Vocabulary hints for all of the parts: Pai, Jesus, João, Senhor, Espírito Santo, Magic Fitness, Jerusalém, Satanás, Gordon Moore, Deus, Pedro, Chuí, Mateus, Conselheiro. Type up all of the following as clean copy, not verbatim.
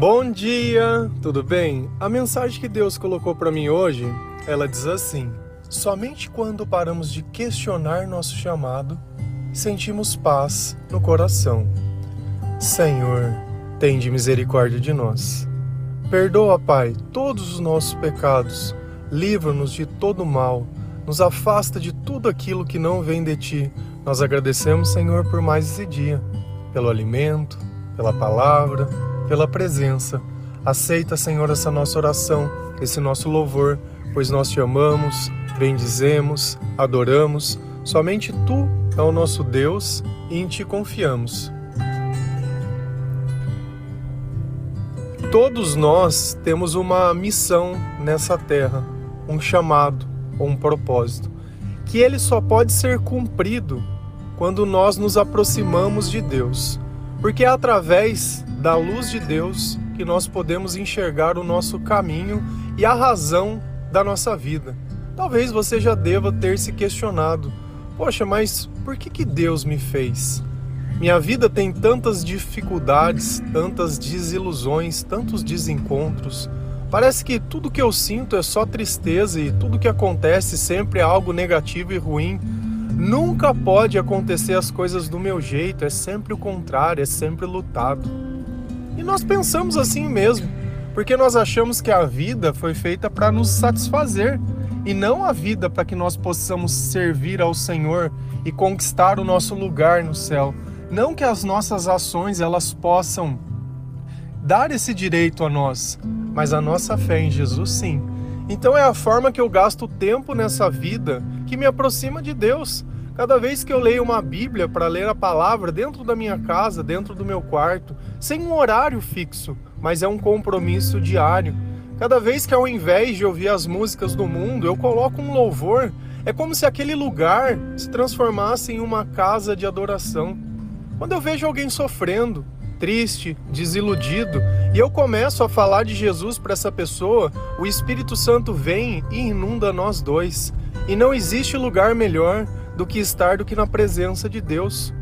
Bom dia, tudo bem? A mensagem que Deus colocou para mim hoje, ela diz assim: somente quando paramos de questionar nosso chamado, sentimos paz no coração. Senhor, tende misericórdia de nós. Perdoa, Pai, todos os nossos pecados, livra-nos de todo mal, nos afasta de tudo aquilo que não vem de Ti. Nós agradecemos, Senhor, por mais esse dia, pelo alimento, pela palavra, pela presença. Aceita, Senhor, essa nossa oração, esse nosso louvor, pois nós te amamos, bendizemos, adoramos. Somente Tu é o nosso Deus e em Ti confiamos. Todos nós temos uma missão nessa terra, um chamado ou um propósito, que ele só pode ser cumprido quando nós nos aproximamos de Deus, porque é através da luz de Deus que nós podemos enxergar o nosso caminho e a razão da nossa vida. Talvez você já deva ter se questionado: poxa, mas por que Deus me fez? Minha vida tem tantas dificuldades, tantas desilusões, tantos desencontros. Parece que tudo que eu sinto é só tristeza e tudo que acontece sempre é algo negativo e ruim. Nunca pode acontecer as coisas do meu jeito, é sempre o contrário, é sempre lutado. E nós pensamos assim mesmo, porque nós achamos que a vida foi feita para nos satisfazer, e não a vida para que nós possamos servir ao Senhor e conquistar o nosso lugar no céu. Não que as nossas ações elas possam dar esse direito a nós, mas a nossa fé em Jesus sim. Então é a forma que eu gasto tempo nessa vida que me aproxima de Deus. Cada vez que eu leio uma Bíblia para ler a palavra dentro da minha casa, dentro do meu quarto, sem um horário fixo, mas é um compromisso diário. Cada vez que ao invés de ouvir as músicas do mundo, eu coloco um louvor, é como se aquele lugar se transformasse em uma casa de adoração. Quando eu vejo alguém sofrendo, triste, desiludido, e eu começo a falar de Jesus para essa pessoa, o Espírito Santo vem e inunda nós dois. E não existe lugar melhor do que estar na presença de Deus,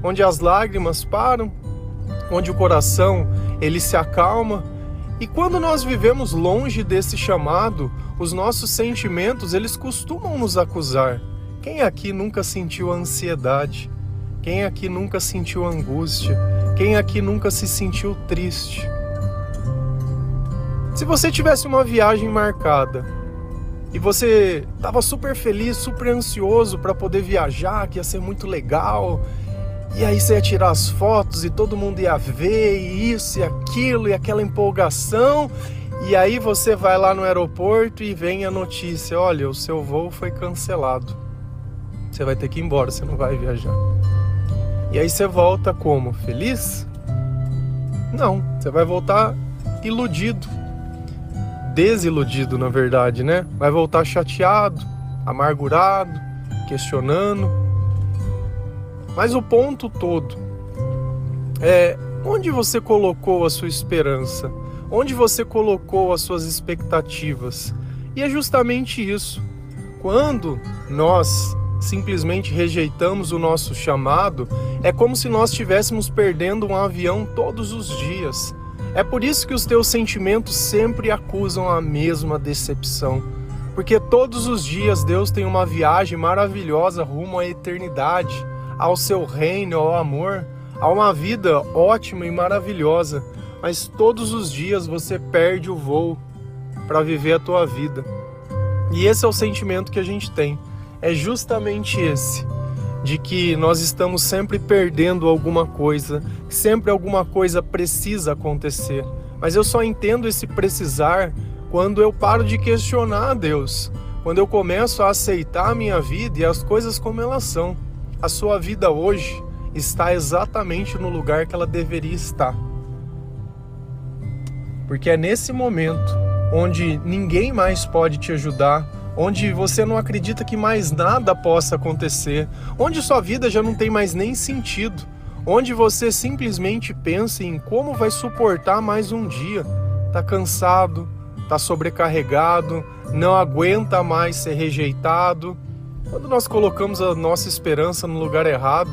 onde as lágrimas param, onde o coração ele se acalma. E quando nós vivemos longe desse chamado, os nossos sentimentos eles costumam nos acusar. Quem aqui nunca sentiu ansiedade? Quem aqui nunca sentiu angústia? Quem aqui nunca se sentiu triste? Se você tivesse uma viagem marcada e você estava super feliz, super ansioso para poder viajar, que ia ser muito legal, e aí você ia tirar as fotos e todo mundo ia ver, e isso e aquilo, e aquela empolgação, e aí você vai lá no aeroporto e vem a notícia: olha, o seu voo foi cancelado, você vai ter que ir embora, você não vai viajar. E aí você volta como? Feliz? Não, você vai voltar iludido, desiludido na verdade, né? Vai voltar chateado, amargurado, questionando. Mas o ponto todo é: onde você colocou a sua esperança? Onde você colocou as suas expectativas? E é justamente isso. Quando nós simplesmente rejeitamos o nosso chamado, é como se nós estivéssemos perdendo um avião todos os dias. É por isso que os teus sentimentos sempre acusam a mesma decepção, porque todos os dias Deus tem uma viagem maravilhosa rumo à eternidade, ao seu reino, ao amor, a uma vida ótima e maravilhosa, mas todos os dias você perde o voo para viver a tua vida. E esse é o sentimento que a gente tem. É justamente esse, de que nós estamos sempre perdendo alguma coisa, sempre alguma coisa precisa acontecer. Mas eu só entendo esse precisar quando eu paro de questionar a Deus, quando eu começo a aceitar a minha vida e as coisas como elas são. A sua vida hoje está exatamente no lugar que ela deveria estar, porque é nesse momento onde ninguém mais pode te ajudar, onde você não acredita que mais nada possa acontecer, onde sua vida já não tem mais nem sentido, onde você simplesmente pensa em como vai suportar mais um dia. Tá cansado, tá sobrecarregado, não aguenta mais ser rejeitado. Quando nós colocamos a nossa esperança no lugar errado,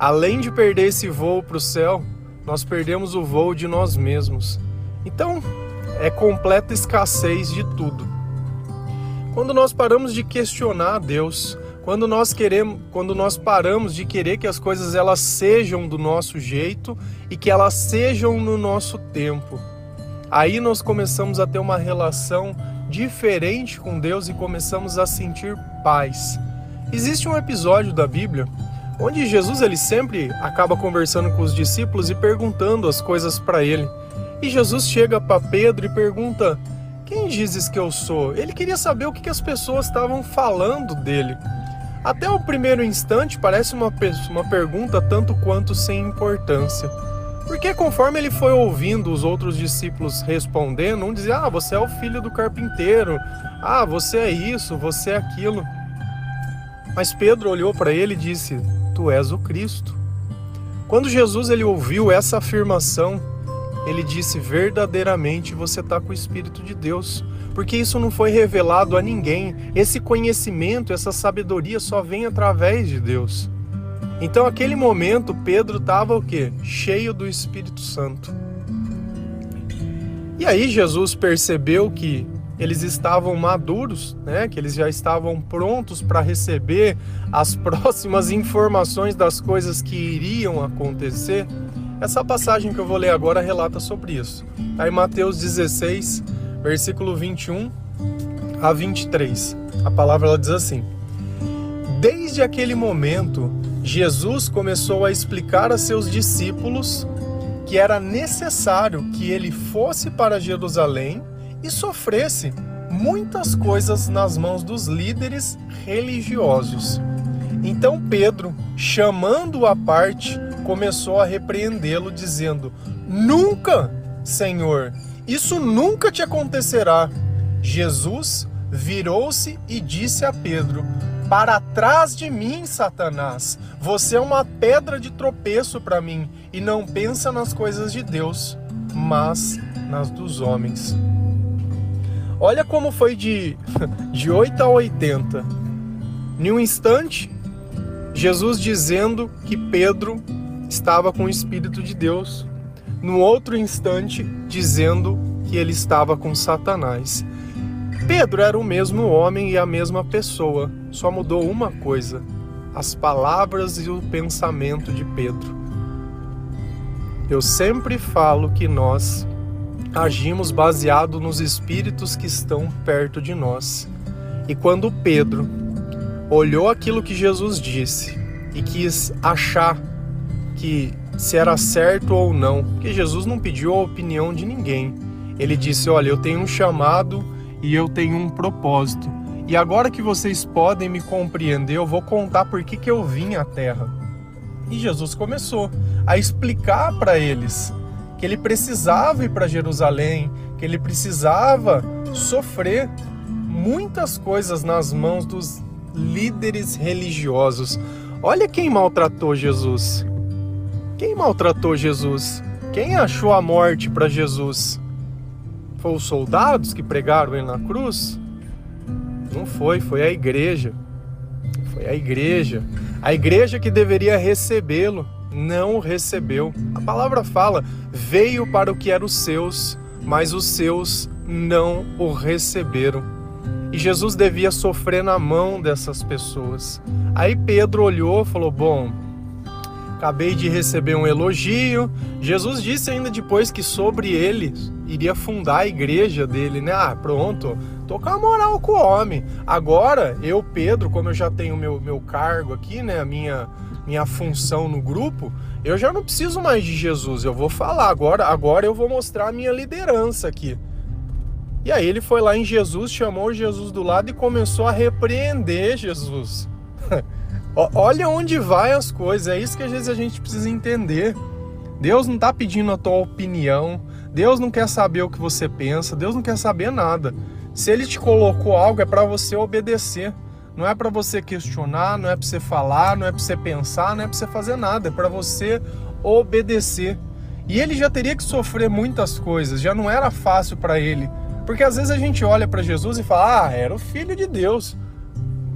além de perder esse voo para o céu, nós perdemos o voo de nós mesmos. Então, é completa escassez de tudo. Quando nós paramos de questionar a Deus, quando nós paramos de querer que as coisas elas sejam do nosso jeito e que elas sejam no nosso tempo, aí nós começamos a ter uma relação diferente com Deus e começamos a sentir paz. Existe um episódio da Bíblia onde Jesus ele sempre acaba conversando com os discípulos e perguntando as coisas para ele. E Jesus chega para Pedro e pergunta: quem dizes que eu sou? Ele queria saber o que as pessoas estavam falando dele. Até o primeiro instante parece uma pergunta tanto quanto sem importância. Porque conforme ele foi ouvindo os outros discípulos respondendo, um dizia: ah, você é o filho do carpinteiro, ah, você é isso, você é aquilo. Mas Pedro olhou para ele e disse: tu és o Cristo. Quando Jesus ele ouviu essa afirmação, ele disse: verdadeiramente você está com o Espírito de Deus, porque isso não foi revelado a ninguém, esse conhecimento, essa sabedoria só vem através de Deus. Então, naquele momento, Pedro estava o quê? Cheio do Espírito Santo. E aí Jesus percebeu que eles estavam maduros, né? Que eles já estavam prontos para receber as próximas informações das coisas que iriam acontecer. Essa passagem que eu vou ler agora relata sobre isso. Está em Mateus 16, versículo 21 a 23. A palavra ela diz assim: desde aquele momento, Jesus começou a explicar a seus discípulos que era necessário que ele fosse para Jerusalém e sofresse muitas coisas nas mãos dos líderes religiosos. Então Pedro, chamando-o à parte, começou a repreendê-lo, dizendo: nunca, Senhor, isso nunca te acontecerá. Jesus virou-se e disse a Pedro: para trás de mim, Satanás, você é uma pedra de tropeço para mim, e não pensa nas coisas de Deus, mas nas dos homens. Olha como foi de 8 a 80. Em um instante, Jesus dizendo que Pedro estava com o Espírito de Deus. No outro instante, dizendo que ele estava com Satanás. Pedro era o mesmo homem e a mesma pessoa, só mudou uma coisa: as palavras e o pensamento de Pedro. Eu sempre falo que nós agimos baseado nos espíritos que estão perto de nós. E quando Pedro olhou aquilo que Jesus disse e quis achar que se era certo ou não, porque Jesus não pediu a opinião de ninguém. Ele disse: olha, eu tenho um chamado e eu tenho um propósito. E agora que vocês podem me compreender, eu vou contar por que eu vim à Terra. E Jesus começou a explicar para eles que ele precisava ir para Jerusalém, que ele precisava sofrer muitas coisas nas mãos dos líderes religiosos. Olha quem maltratou Jesus. Quem maltratou Jesus? Quem achou a morte para Jesus? Foi os soldados que pregaram ele na cruz? Não foi, foi a igreja. Foi a igreja. A igreja que deveria recebê-lo, não o recebeu. A palavra fala: veio para o que eram os seus, mas os seus não o receberam. E Jesus devia sofrer na mão dessas pessoas. Aí Pedro olhou e falou: bom, acabei de receber um elogio. Jesus disse ainda depois que sobre ele iria fundar a igreja dele, né? Ah, pronto, tô com a moral com o homem. Agora, eu, Pedro, como eu já tenho meu cargo aqui, né? A minha função no grupo, eu já não preciso mais de Jesus. Eu vou falar agora eu vou mostrar a minha liderança aqui. E aí ele foi lá em Jesus, chamou Jesus do lado e começou a repreender Jesus. Olha onde vai as coisas, é isso que às vezes a gente precisa entender. Deus não está pedindo a tua opinião, Deus não quer saber o que você pensa, Deus não quer saber nada. Se Ele te colocou algo, é para você obedecer. Não é para você questionar, não é para você falar, não é para você pensar, não é para você fazer nada, é para você obedecer. E ele já teria que sofrer muitas coisas, já não era fácil para ele. Porque às vezes a gente olha para Jesus e fala: ah, era o Filho de Deus.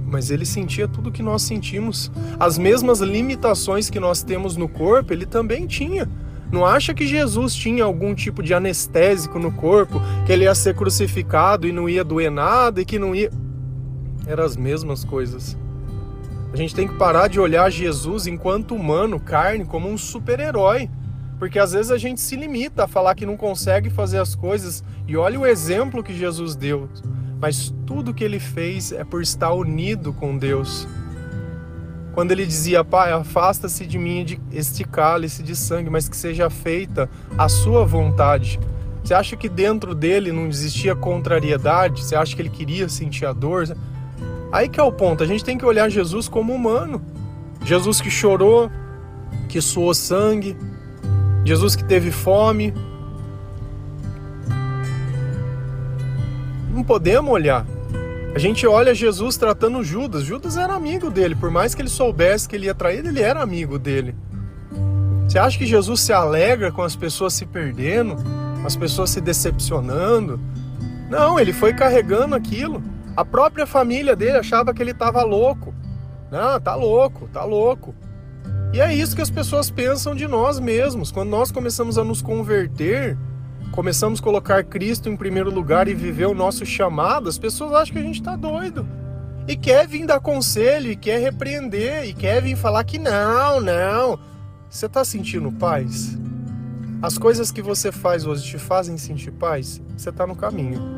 Mas ele sentia tudo o que nós sentimos. As mesmas limitações que nós temos no corpo, ele também tinha. Não acha que Jesus tinha algum tipo de anestésico no corpo, que ele ia ser crucificado e não ia doer nada e que não ia... Eram as mesmas coisas. A gente tem que parar de olhar Jesus enquanto humano, carne, como um super-herói. Porque às vezes a gente se limita a falar que não consegue fazer as coisas. E olha o exemplo que Jesus deu. Mas tudo que ele fez é por estar unido com Deus. Quando ele dizia, Pai, afasta-se de mim este cálice de sangue, mas que seja feita a sua vontade. Você acha que dentro dele não existia contrariedade? Você acha que ele queria sentir a dor? Aí que é o ponto, a gente tem que olhar Jesus como humano. Jesus que chorou, que suou sangue, Jesus que teve fome. Não podemos olhar. A gente olha Jesus tratando Judas. Judas era amigo dele, por mais que ele soubesse que ele ia trair, ele era amigo dele. Você acha que Jesus se alegra com as pessoas se perdendo, as pessoas se decepcionando? Não, ele foi carregando aquilo. A própria família dele achava que ele estava louco. Não, tá louco, tá louco. E é isso que as pessoas pensam de nós mesmos. Quando nós começamos a nos converter, começamos a colocar Cristo em primeiro lugar e viver o nosso chamado, as pessoas acham que a gente está doido. E quer vir dar conselho, e quer repreender, e quer vir falar que não, não. Você está sentindo paz? As coisas que você faz hoje te fazem sentir paz? Você está no caminho.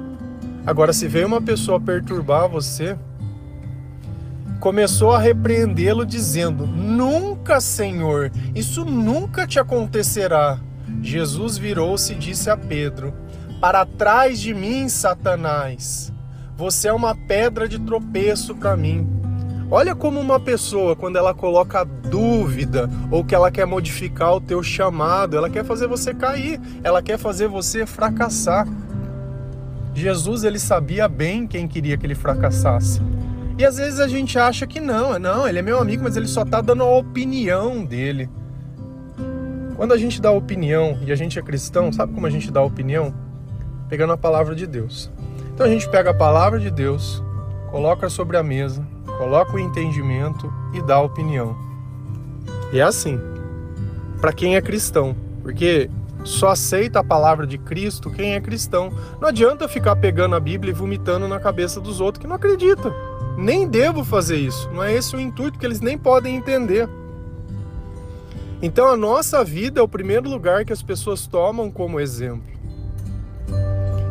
Agora, se veio uma pessoa perturbar você, começou a repreendê-lo dizendo, nunca, Senhor, isso nunca te acontecerá. Jesus virou-se e disse a Pedro, para trás de mim, Satanás, você é uma pedra de tropeço para mim. Olha como uma pessoa, quando ela coloca dúvida, ou que ela quer modificar o teu chamado, ela quer fazer você cair, ela quer fazer você fracassar. Jesus, ele sabia bem quem queria que ele fracassasse. E às vezes a gente acha que não, ele é meu amigo, mas ele só está dando a opinião dele. Quando a gente dá opinião, e a gente é cristão, sabe como a gente dá opinião? Pegando a palavra de Deus. Então a gente pega a palavra de Deus, coloca sobre a mesa, coloca o entendimento e dá a opinião. E é assim, para quem é cristão, porque só aceita a palavra de Cristo quem é cristão. Não adianta eu ficar pegando a Bíblia e vomitando na cabeça dos outros que não acreditam. Nem devo fazer isso, não é esse o intuito, que eles nem podem entender. Então a nossa vida é o primeiro lugar que as pessoas tomam como exemplo.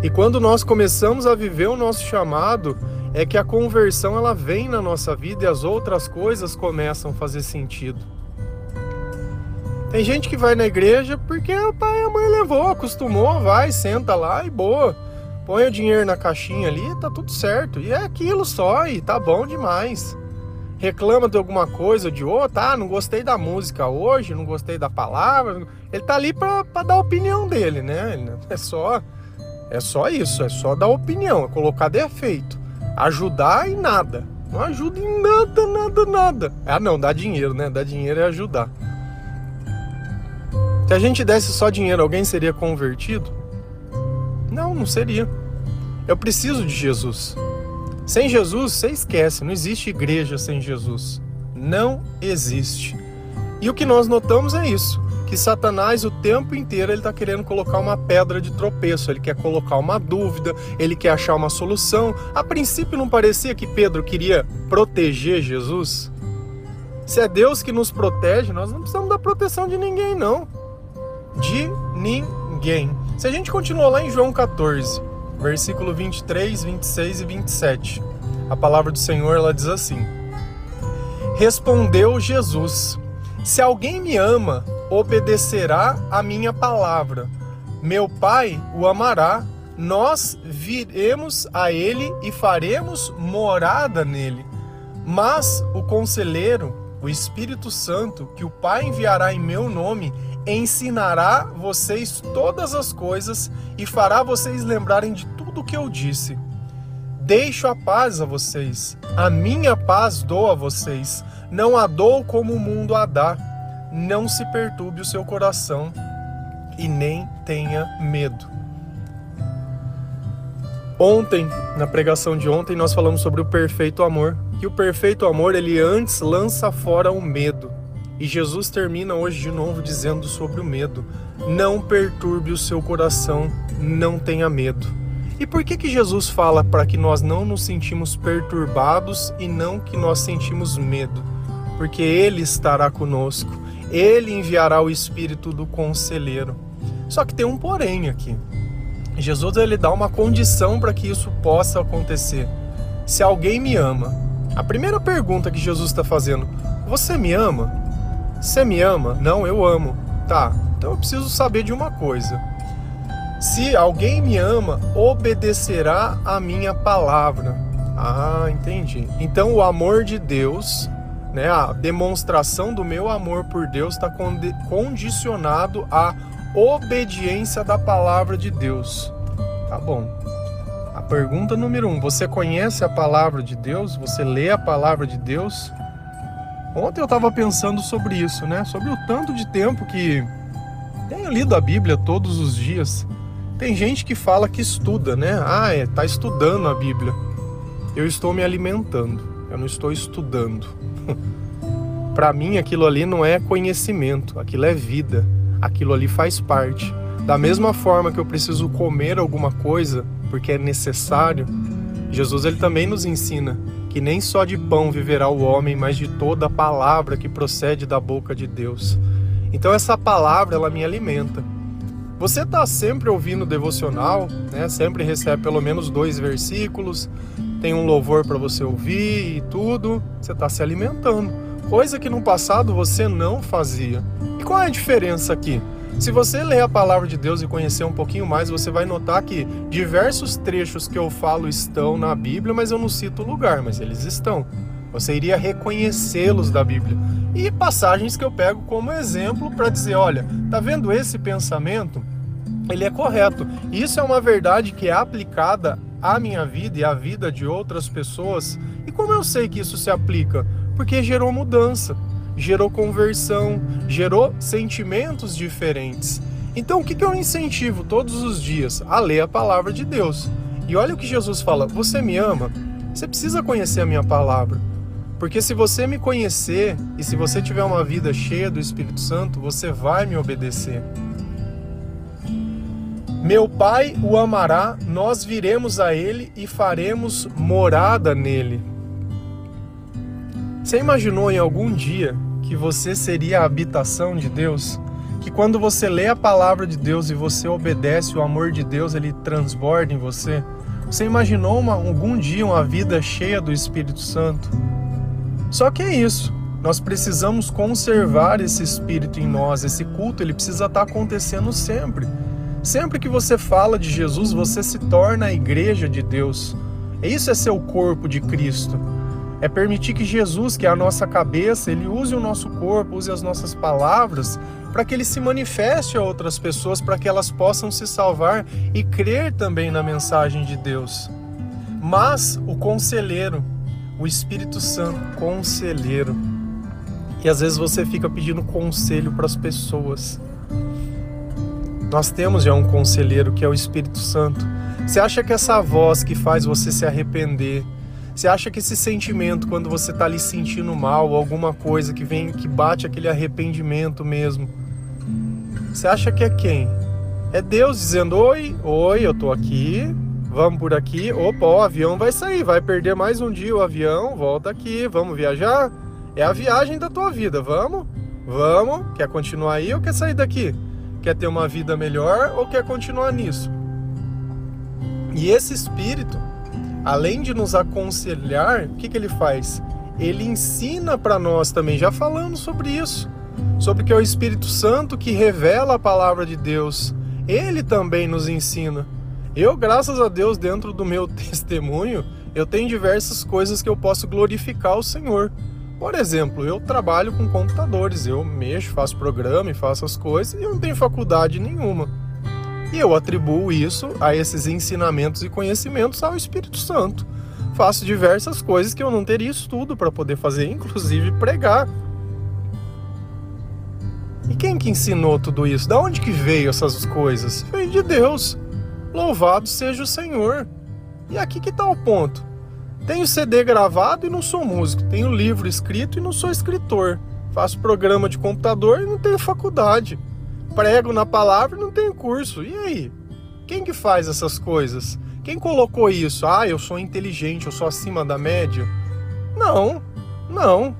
E quando nós começamos a viver o nosso chamado, é que a conversão ela vem na nossa vida e as outras coisas começam a fazer sentido. Tem gente que vai na igreja porque o pai e a mãe levou, acostumou, vai, senta lá e boa. Põe o dinheiro na caixinha ali, tá tudo certo. E é aquilo só, e tá bom demais. Reclama de alguma coisa ou de outra, ah, não gostei da música hoje, não gostei da palavra, ele tá ali para dar a opinião dele, né? É só isso, é só dar opinião, é colocar defeito, ajudar em nada, não ajuda em nada. Ah não, dá dinheiro, né? Dá dinheiro é ajudar. Se a gente desse só dinheiro, alguém seria convertido? Não seria. Eu preciso de Jesus. Sem Jesus, você esquece, não existe igreja sem Jesus. Não existe. E o que nós notamos é isso, que Satanás o tempo inteiro ele está querendo colocar uma pedra de tropeço, ele quer colocar uma dúvida, ele quer achar uma solução. A princípio não parecia que Pedro queria proteger Jesus? Se é Deus que nos protege, nós não precisamos da proteção de ninguém não. De ninguém. Se a gente continuar lá em João 14... Versículo 23, 26 e 27. A palavra do Senhor, ela diz assim. Respondeu Jesus, se alguém me ama, obedecerá a minha palavra. Meu Pai o amará, nós viremos a ele e faremos morada nele. Mas o Conselheiro, o Espírito Santo, que o Pai enviará em meu nome, ensinará vocês todas as coisas e fará vocês lembrarem de tudo o que eu disse. Deixo a paz a vocês, a minha paz dou a vocês, não a dou como o mundo a dá. Não se perturbe o seu coração e nem tenha medo. Ontem, na pregação de ontem, nós falamos sobre o perfeito amor, que o perfeito amor ele antes lança fora o medo. E Jesus termina hoje de novo dizendo sobre o medo. Não perturbe o seu coração, não tenha medo. E por que que Jesus fala para que nós não nos sentimos perturbados e não que nós sentimos medo? Porque Ele estará conosco, Ele enviará o Espírito do Conselheiro. Só que tem um porém aqui. Jesus ele dá uma condição para que isso possa acontecer. Se alguém me ama, a primeira pergunta que Jesus está fazendo, você me ama? Você me ama? Não, eu amo. Tá, então eu preciso saber de uma coisa. Se alguém me ama, obedecerá a minha palavra. Ah, entendi. Então o amor de Deus, né, a demonstração do meu amor por Deus está condicionado à obediência da palavra de Deus. Tá bom. A pergunta número 1, você conhece a palavra de Deus? Você lê a palavra de Deus? Ontem eu estava pensando sobre isso, né? Sobre o tanto de tempo que tenho lido a Bíblia todos os dias. Tem gente que fala que estuda, né? Ah, tá estudando a Bíblia. Eu estou me alimentando, eu não estou estudando. Para mim, aquilo ali não é conhecimento, aquilo é vida. Aquilo ali faz parte. Da mesma forma que eu preciso comer alguma coisa, porque é necessário, Jesus ele também nos ensina que nem só de pão viverá o homem, mas de toda a palavra que procede da boca de Deus. Então essa palavra, ela me alimenta. Você está sempre ouvindo o devocional, né? Sempre recebe pelo menos 2 versículos, tem um louvor para você ouvir e tudo, você está se alimentando. Coisa que no passado você não fazia. E qual é a diferença aqui? Se você ler a palavra de Deus e conhecer um pouquinho mais, você vai notar que diversos trechos que eu falo estão na Bíblia, mas eu não cito o lugar, mas eles estão. Você iria reconhecê-los da Bíblia. E passagens que eu pego como exemplo para dizer, olha, tá vendo esse pensamento? Ele é correto. Isso é uma verdade que é aplicada à minha vida e à vida de outras pessoas. E como eu sei que isso se aplica? Porque gerou mudança. Gerou conversão, gerou sentimentos diferentes. Então, o que eu incentivo todos os dias? A ler a palavra de Deus. E olha o que Jesus fala, você me ama? Você precisa conhecer a minha palavra. Porque se você me conhecer, e se você tiver uma vida cheia do Espírito Santo, você vai me obedecer. Meu Pai o amará, nós viremos a Ele e faremos morada nele. Você imaginou em algum dia que você seria a habitação de Deus? Que quando você lê a palavra de Deus e você obedece, o amor de Deus ele transborda em você? Você imaginou algum dia uma vida cheia do Espírito Santo? Só que é isso, nós precisamos conservar esse Espírito em nós, esse culto ele precisa estar acontecendo sempre. Sempre que você fala de Jesus, você se torna a igreja de Deus. Isso é ser o corpo de Cristo. É permitir que Jesus, que é a nossa cabeça, ele use o nosso corpo, use as nossas palavras, para que ele se manifeste a outras pessoas, para que elas possam se salvar e crer também na mensagem de Deus. Mas o Conselheiro, o Espírito Santo, Conselheiro. E às vezes você fica pedindo conselho para as pessoas. Nós temos já um Conselheiro que é o Espírito Santo. Você acha que essa voz que faz você se arrepender, você acha que esse sentimento, quando você está ali sentindo mal, alguma coisa que vem, que bate aquele arrependimento mesmo, você acha que é quem? É Deus dizendo, oi, eu tô aqui, vamos por aqui, opa, o avião vai sair, vai perder mais um dia o avião, volta aqui, vamos viajar? É a viagem da tua vida, vamos, quer continuar aí ou quer sair daqui? Quer ter uma vida melhor ou quer continuar nisso? E esse Espírito, além de nos aconselhar, o que ele faz? Ele ensina para nós também, já falamos sobre isso, sobre que é o Espírito Santo que revela a palavra de Deus. Ele também nos ensina. Eu, graças a Deus, dentro do meu testemunho, eu tenho diversas coisas que eu posso glorificar o Senhor. Por exemplo, eu trabalho com computadores, eu mexo, faço programa e faço as coisas, e eu não tenho faculdade nenhuma. E eu atribuo isso a esses ensinamentos e conhecimentos ao Espírito Santo. Faço diversas coisas que eu não teria estudo para poder fazer, inclusive pregar. E quem que ensinou tudo isso? Da onde que veio essas coisas? Veio de Deus. Louvado seja o Senhor. E aqui que está o ponto. Tenho CD gravado e não sou músico. Tenho livro escrito e não sou escritor. faço programa de computador e não tenho faculdade, prego na palavra e não tenho curso. E aí? Quem que faz essas coisas? Quem colocou isso? Ah, eu sou inteligente, eu sou acima da média. Não, não.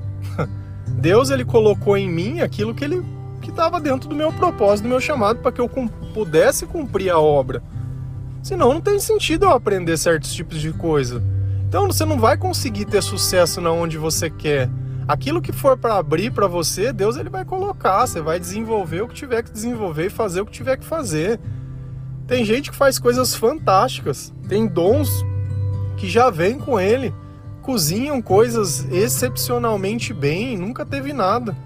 Deus, ele colocou em mim aquilo que estava dentro do meu propósito, do meu chamado, para que eu pudesse cumprir a obra. Senão não tem sentido eu aprender certos tipos de coisa. Então você não vai conseguir ter sucesso na onde você quer. Aquilo que for para abrir para você, Deus ele vai colocar, você vai desenvolver o que tiver que desenvolver e fazer o que tiver que fazer. Tem gente que faz coisas fantásticas, tem dons que já vem com ele, cozinham coisas excepcionalmente bem, nunca teve nada.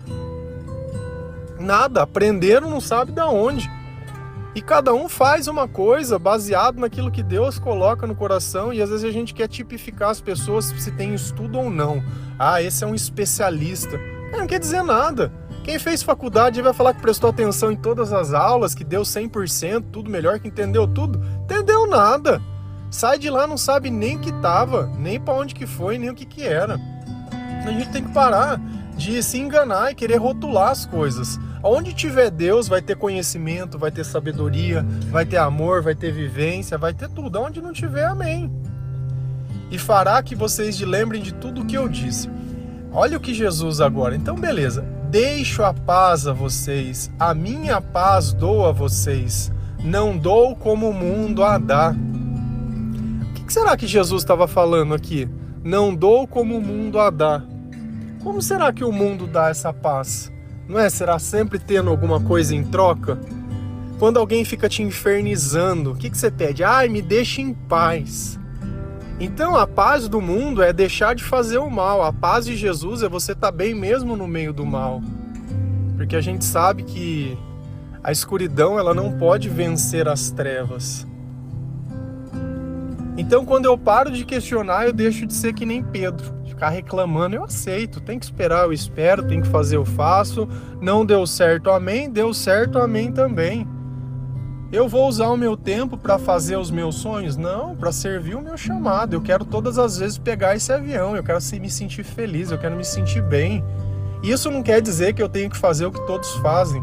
Nada, aprenderam não sabe da onde. E cada um faz uma coisa baseado naquilo que Deus coloca no coração, e às vezes a gente quer tipificar as pessoas se tem estudo ou não. Ah, esse é um especialista. Não quer dizer nada. Quem fez faculdade vai falar que prestou atenção em todas as aulas, que deu 100%, tudo melhor, que entendeu tudo. Entendeu nada. Sai de lá, não sabe nem que tava, nem para onde que foi, nem o que que era. A gente tem que parar de se enganar e querer rotular as coisas. Onde tiver Deus, vai ter conhecimento, vai ter sabedoria, vai ter amor, vai ter vivência, vai ter tudo. Onde não tiver, amém. E fará que vocês lembrem de tudo o que eu disse. Olha o que Jesus agora. Então, beleza. Deixo a paz a vocês, a minha paz dou a vocês, não dou como o mundo a dá. O que será que Jesus estava falando aqui? Não dou como o mundo a dá. Como será que o mundo dá essa paz? Não é? Será sempre tendo alguma coisa em troca? Quando alguém fica te infernizando, o que você pede? Ai, me deixa em paz. Então a paz do mundo é deixar de fazer o mal. A paz de Jesus é você estar bem mesmo no meio do mal. Porque a gente sabe que a escuridão ela não pode vencer as trevas. Então quando eu paro de questionar, eu deixo de ser que nem Pedro. Ficar reclamando, eu aceito, tem que esperar, eu espero, tem que fazer, eu faço, não deu certo, amém também. Eu vou usar o meu tempo para fazer os meus sonhos? Não, para servir o meu chamado. Eu quero todas as vezes pegar esse avião, eu quero me sentir feliz, eu quero me sentir bem. Isso não quer dizer que eu tenho que fazer o que todos fazem.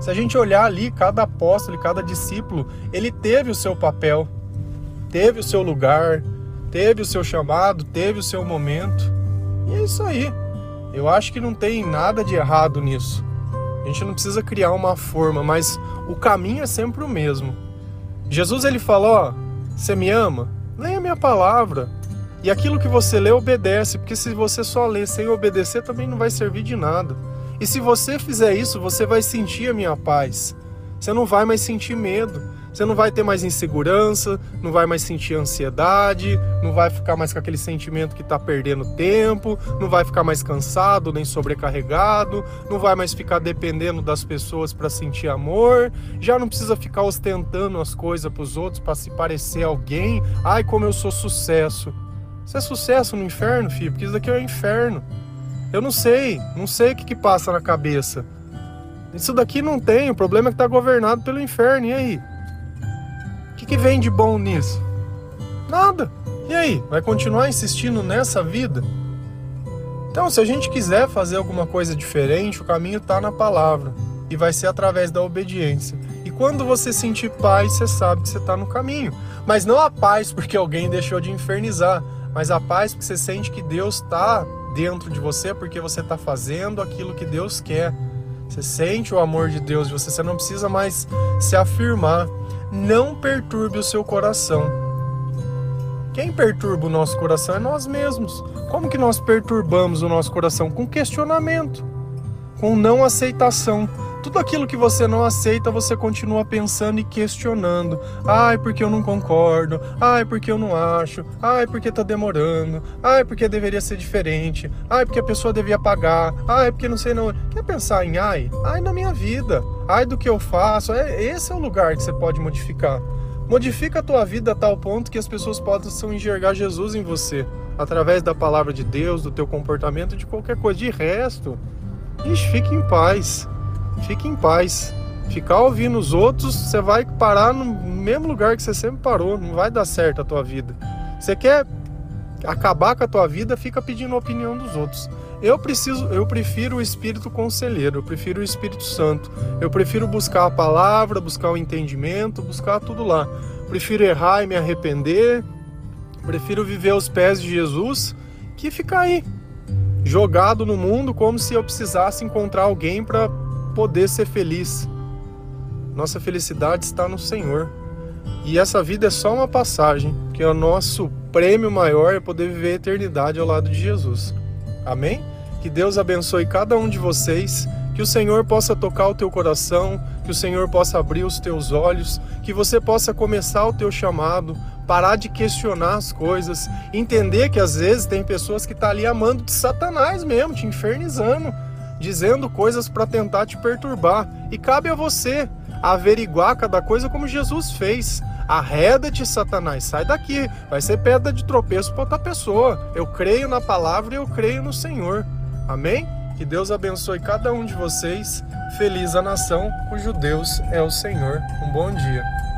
Se a gente olhar ali, cada apóstolo, cada discípulo, ele teve o seu papel, teve o seu lugar, teve o seu chamado, teve o seu momento. E é isso aí. Eu acho que não tem nada de errado nisso. A gente não precisa criar uma forma, mas o caminho é sempre o mesmo. Jesus, ele falou, ó, você me ama? Leia a minha palavra. E aquilo que você lê, obedece. Porque se você só ler sem obedecer, também não vai servir de nada. E se você fizer isso, você vai sentir a minha paz. Você não vai mais sentir medo. Você não vai ter mais insegurança, não vai mais sentir ansiedade, não vai ficar mais com aquele sentimento que está perdendo tempo, não vai ficar mais cansado nem sobrecarregado, não vai mais ficar dependendo das pessoas para sentir amor, já não precisa ficar ostentando as coisas para os outros para se parecer alguém. Ai, como eu sou sucesso. Você é sucesso no inferno, filho? Porque isso daqui é o inferno. Eu não sei o que passa na cabeça. Isso daqui não tem, o problema é que está governado pelo inferno, e aí? O que vem de bom nisso? Nada. E aí? Vai continuar insistindo nessa vida? Então, se a gente quiser fazer alguma coisa diferente, o caminho está na palavra. E vai ser através da obediência. E quando você sentir paz, você sabe que você está no caminho. Mas não a paz porque alguém deixou de infernizar. Mas a paz porque você sente que Deus está dentro de você, porque você está fazendo aquilo que Deus quer. Você sente o amor de Deus de você. Você não precisa mais se afirmar. Não perturbe o seu coração. Quem perturba o nosso coração é nós mesmos. Como que nós perturbamos o nosso coração? Com questionamento, com não aceitação. Tudo aquilo que você não aceita, você continua pensando e questionando. Ai, porque eu não concordo. Ai, porque eu não acho. Ai, porque tá demorando. Ai, porque deveria ser diferente. Ai, porque a pessoa devia pagar. Ai, porque não sei não. Quer pensar em ai? Ai na minha vida. Ai do que eu faço, esse é o lugar que você pode modificar. Modifica a tua vida a tal ponto que as pessoas possam enxergar Jesus em você, através da palavra de Deus, do teu comportamento, de qualquer coisa. De resto, ixi, fique em paz, fique em paz. Ficar ouvindo os outros, você vai parar no mesmo lugar que você sempre parou, não vai dar certo a tua vida. Você quer acabar com a tua vida, fica pedindo a opinião dos outros. Eu prefiro o Espírito Conselheiro, eu prefiro o Espírito Santo. Eu prefiro buscar a palavra, buscar o entendimento, buscar tudo lá. Prefiro errar e me arrepender. Prefiro viver aos pés de Jesus que ficar aí, jogado no mundo como se eu precisasse encontrar alguém para poder ser feliz. Nossa felicidade está no Senhor. E essa vida é só uma passagem, que o nosso prêmio maior é poder viver a eternidade ao lado de Jesus. Amém? Que Deus abençoe cada um de vocês, que o Senhor possa tocar o teu coração, que o Senhor possa abrir os teus olhos, que você possa começar o teu chamado, parar de questionar as coisas, entender que às vezes tem pessoas que estão ali amando de Satanás mesmo, te infernizando, dizendo coisas para tentar te perturbar, e cabe a você averiguar cada coisa como Jesus fez. Arreda-te, Satanás, sai daqui, vai ser pedra de tropeço para outra pessoa. Eu creio na palavra e eu creio no Senhor. Amém? Que Deus abençoe cada um de vocês. Feliz a nação cujo Deus é o Senhor. Um bom dia.